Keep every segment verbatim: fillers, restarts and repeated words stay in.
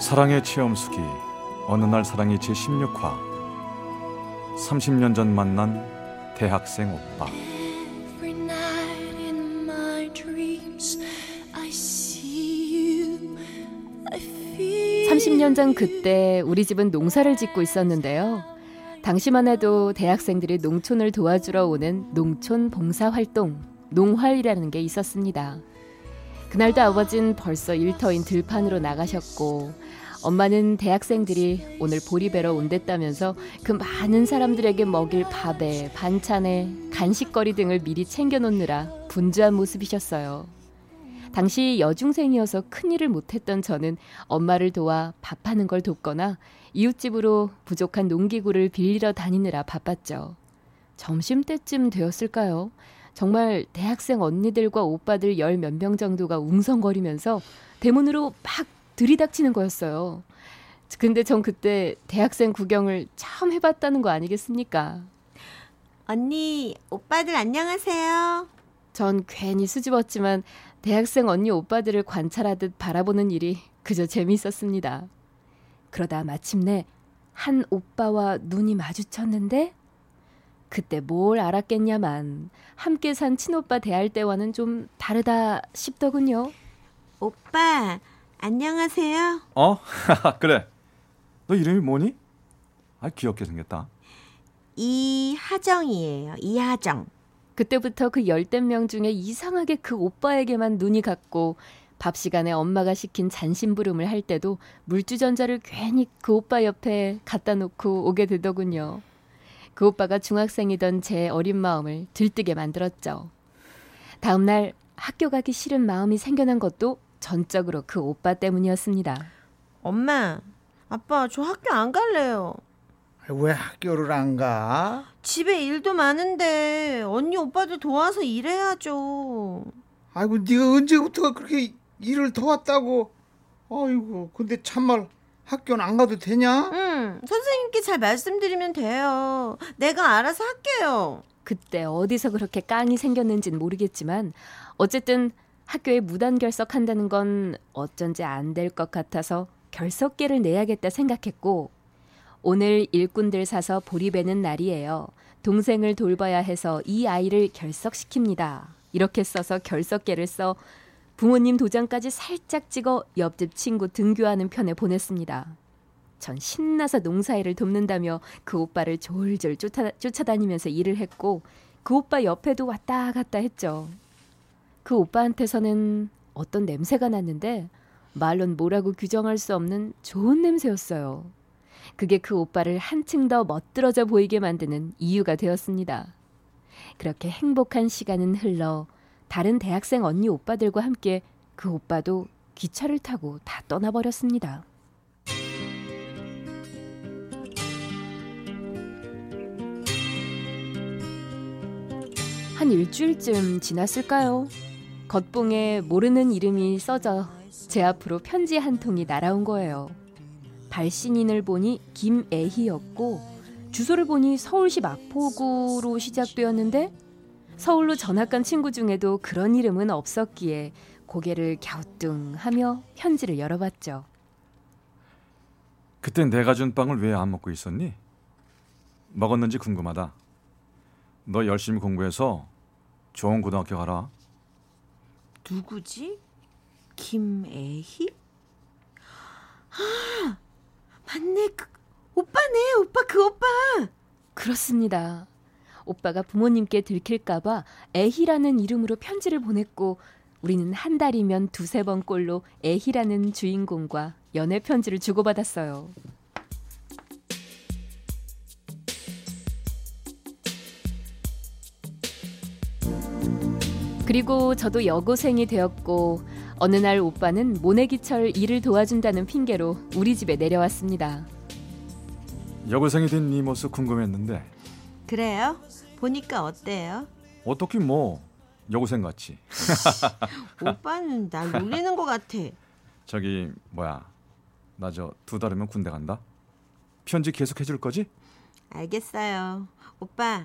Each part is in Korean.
사랑의 체험수기 어느 날 사랑이 제십육 화 삼십 년 전 만난 대학생 오빠. 삼십 년 전 그때 우리 집은 농사를 짓고 있었는데요. 당시만 해도 대학생들이 농촌을 도와주러 오는 농촌 봉사활동, 농활이라는 게 있었습니다. 그날도 아버진 벌써 일터인 들판으로 나가셨고 엄마는 대학생들이 오늘 보리 베러 온댔다면서 그 많은 사람들에게 먹일 밥에 반찬에 간식거리 등을 미리 챙겨놓느라 분주한 모습이셨어요. 당시 여중생이어서 큰일을 못했던 저는 엄마를 도와 밥하는 걸 돕거나 이웃집으로 부족한 농기구를 빌리러 다니느라 바빴죠. 점심때쯤 되었을까요? 정말 대학생 언니들과 오빠들 열 몇 명 정도가 웅성거리면서 대문으로 막 들이닥치는 거였어요. 근데 전 그때 대학생 구경을 처음 해봤다는 거 아니겠습니까? 언니, 오빠들 안녕하세요. 전 괜히 수줍었지만 대학생 언니 오빠들을 관찰하듯 바라보는 일이 그저 재미있었습니다. 그러다 마침내 한 오빠와 눈이 마주쳤는데 그때 뭘 알았겠냐만 함께 산 친오빠 대할 때와는 좀 다르다 싶더군요. 오빠 안녕하세요. 어? 그래, 너 이름이 뭐니? 아, 귀엽게 생겼다. 이하정이에요. 이하정. 그때부터 그 열댓 명 중에 이상하게 그 오빠에게만 눈이 갔고 밥 시간에 엄마가 시킨 잔심부름을 할 때도 물주전자를 괜히 그 오빠 옆에 갖다 놓고 오게 되더군요. 그 오빠가 중학생이던 제 어린 마음을 들뜨게 만들었죠. 다음 날 학교 가기 싫은 마음이 생겨난 것도 전적으로 그 오빠 때문이었습니다. 엄마, 아빠, 저 학교 안 갈래요. 왜 학교를 안 가? 집에 일도 많은데 언니 오빠들 도와서 일해야죠. 아이고, 네가 언제부터 그렇게 일을 도왔다고. 아이고, 근데 참말 학교는 안 가도 되냐? 응, 선생님께 잘 말씀드리면 돼요. 내가 알아서 할게요. 그때 어디서 그렇게 깡이 생겼는지는 모르겠지만 어쨌든 학교에 무단결석한다는 건 어쩐지 안 될 것 같아서 결석계를 내야겠다 생각했고, 오늘 일꾼들 사서 보리 베는 날이에요. 동생을 돌봐야 해서 이 아이를 결석시킵니다. 이렇게 써서 결석계를 써 부모님 도장까지 살짝 찍어 옆집 친구 등교하는 편에 보냈습니다. 전 신나서 농사일을 돕는다며 그 오빠를 졸졸 쫓아, 쫓아다니면서 일을 했고 그 오빠 옆에도 왔다 갔다 했죠. 그 오빠한테서는 어떤 냄새가 났는데 말론 뭐라고 규정할 수 없는 좋은 냄새였어요. 그게 그 오빠를 한층 더 멋들어져 보이게 만드는 이유가 되었습니다. 그렇게 행복한 시간은 흘러 다른 대학생 언니 오빠들과 함께 그 오빠도 기차를 타고 다 떠나버렸습니다. 한 일주일쯤 지났을까요? 겉봉에 모르는 이름이 써져 제 앞으로 편지 한 통이 날아온 거예요. 발신인을 보니 김애희였고 주소를 보니 서울시 마포구로 시작되었는데 서울로 전학 간 친구 중에도 그런 이름은 없었기에 고개를 갸우뚱하며 편지를 열어봤죠. 그때 내가 준 빵을 왜 안 먹고 있었니? 먹었는지 궁금하다. 너 열심히 공부해서 좋은 고등학교 가라. 누구지? 김애희? 아, 맞네. 그, 오빠네. 오빠 그 오빠. 그렇습니다. 오빠가 부모님께 들킬까봐 애희라는 이름으로 편지를 보냈고 우리는 한 달이면 두세 번 꼴로 애희라는 주인공과 연애 편지를 주고받았어요. 그리고 저도 여고생이 되었고 어느 날 오빠는 모내기철 일을 도와준다는 핑계로 우리 집에 내려왔습니다. 여고생이 된 네 모습 궁금했는데. 그래요? 보니까 어때요? 어떻게 뭐 여고생같이. 오빠는 날 놀리는 것 같아. 저기 뭐야, 나 저 두 달 후면 군대 간다. 편지 계속 해줄 거지? 알겠어요. 오빠,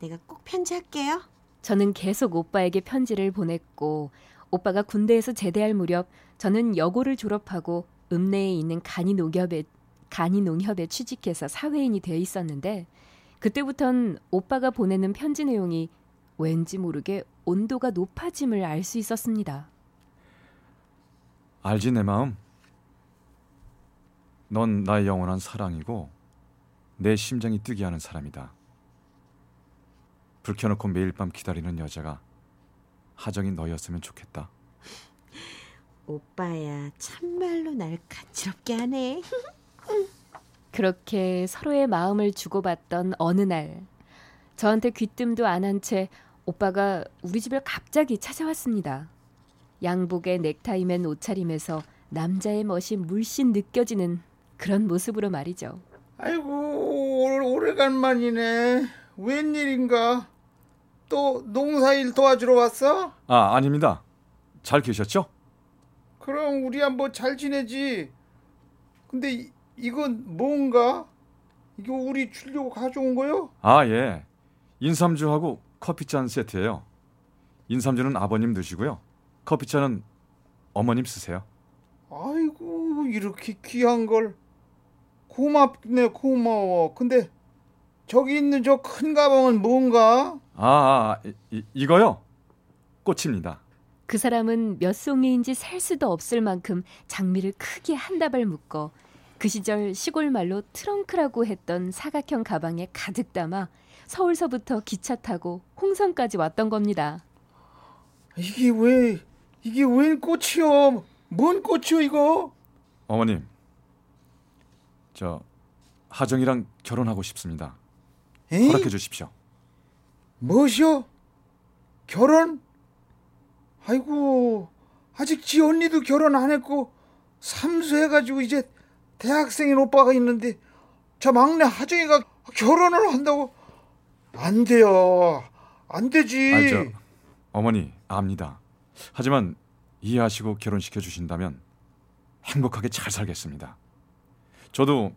내가 꼭 편지할게요. 저는 계속 오빠에게 편지를 보냈고, 오빠가 군대에서 제대할 무렵 저는 여고를 졸업하고 읍내에 있는 간이농협에, 간이농협에 취직해서 사회인이 되어 있었는데, 그때부턴 오빠가 보내는 편지 내용이 왠지 모르게 온도가 높아짐을 알 수 있었습니다. 알지 내 마음? 넌 나의 영원한 사랑이고 내 심장이 뛰게 하는 사람이다. 불 켜놓고 매일 밤 기다리는 여자가 하정이 너였으면 좋겠다. 오빠야, 참말로 날 간지럽게 하네. 그렇게 서로의 마음을 주고받던 어느 날, 저한테 귀뜸도 안 한 채 오빠가 우리 집을 갑자기 찾아왔습니다. 양복에 넥타이 맨 옷차림에서 남자의 멋이 물씬 느껴지는 그런 모습으로 말이죠. 아이고, 오래간만이네. 웬일인가? 또 농사일 도와주러 왔어? 아, 아닙니다. 잘 계셨죠? 그럼 우리야 뭐 잘 지내지. 근데 이, 이건 뭔가? 이거 우리 주려고 가져온 거요? 아, 예. 인삼주하고 커피잔 세트예요. 인삼주는 아버님 드시고요. 커피잔은 어머님 쓰세요. 아이고, 이렇게 귀한 걸. 고맙네, 고마워. 근데 저기 있는 저 큰 가방은 뭔가? 아, 아 이, 이거요? 꽃입니다. 그 사람은 몇 송이인지 셀 수도 없을 만큼 장미를 크게 한 다발 묶어 그 시절 시골 말로 트렁크라고 했던 사각형 가방에 가득 담아 서울서부터 기차 타고 홍성까지 왔던 겁니다. 이게 왜, 이게 웬 꽃이요? 뭔 꽃이요 이거? 어머님, 저 하정이랑 결혼하고 싶습니다. 에이? 허락해 주십시오. 뭐시오? 결혼? 아이고, 아직 지 언니도 결혼 안 했고 삼수해가지고 이제 대학생인 오빠가 있는데 저 막내 하정이가 결혼을 한다고? 안 돼요. 안 되지. 아니, 저, 어머니 압니다. 하지만 이해하시고 결혼시켜 주신다면 행복하게 잘 살겠습니다. 저도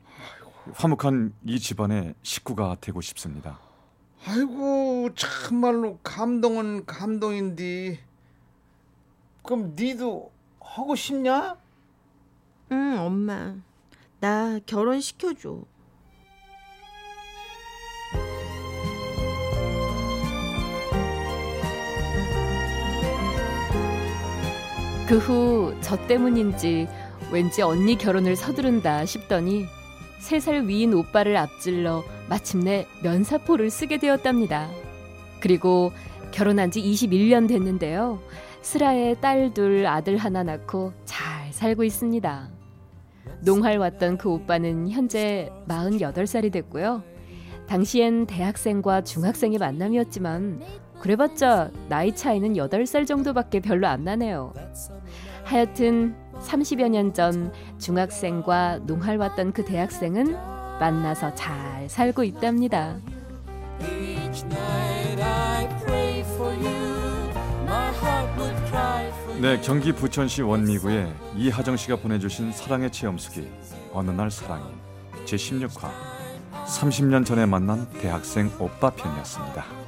화목한 이 집안의 식구가 되고 싶습니다. 아이고, 참말로 감동은 감동인데. 그럼 니도 하고 싶냐? 응, 엄마. 나 결혼시켜줘. 그 후 저 때문인지 왠지 언니 결혼을 서두른다 싶더니 세 살 위인 오빠를 앞질러 마침내 면사포를 쓰게 되었답니다. 그리고 결혼한 지 이십일 년 됐는데요. 슬아에 딸 둘 아들 하나 낳고 잘 살고 있습니다. 농활 왔던 그 오빠는 현재 마흔여덟 살이 됐고요. 당시엔 대학생과 중학생의 만남이었지만 그래봤자 나이 차이는 여덟 살 정도밖에 별로 안 나네요. 하여튼 삼십여 년 전 중학생과 농활 왔던 그 대학생은 만나서 잘 살고 있답니다. 네, 경기 부천시 원미구에 이하정 씨가 보내주신 사랑의 체험수기 어느 날 사랑해 제십육 화 삼십 년 전에 만난 대학생 오빠 편이었습니다.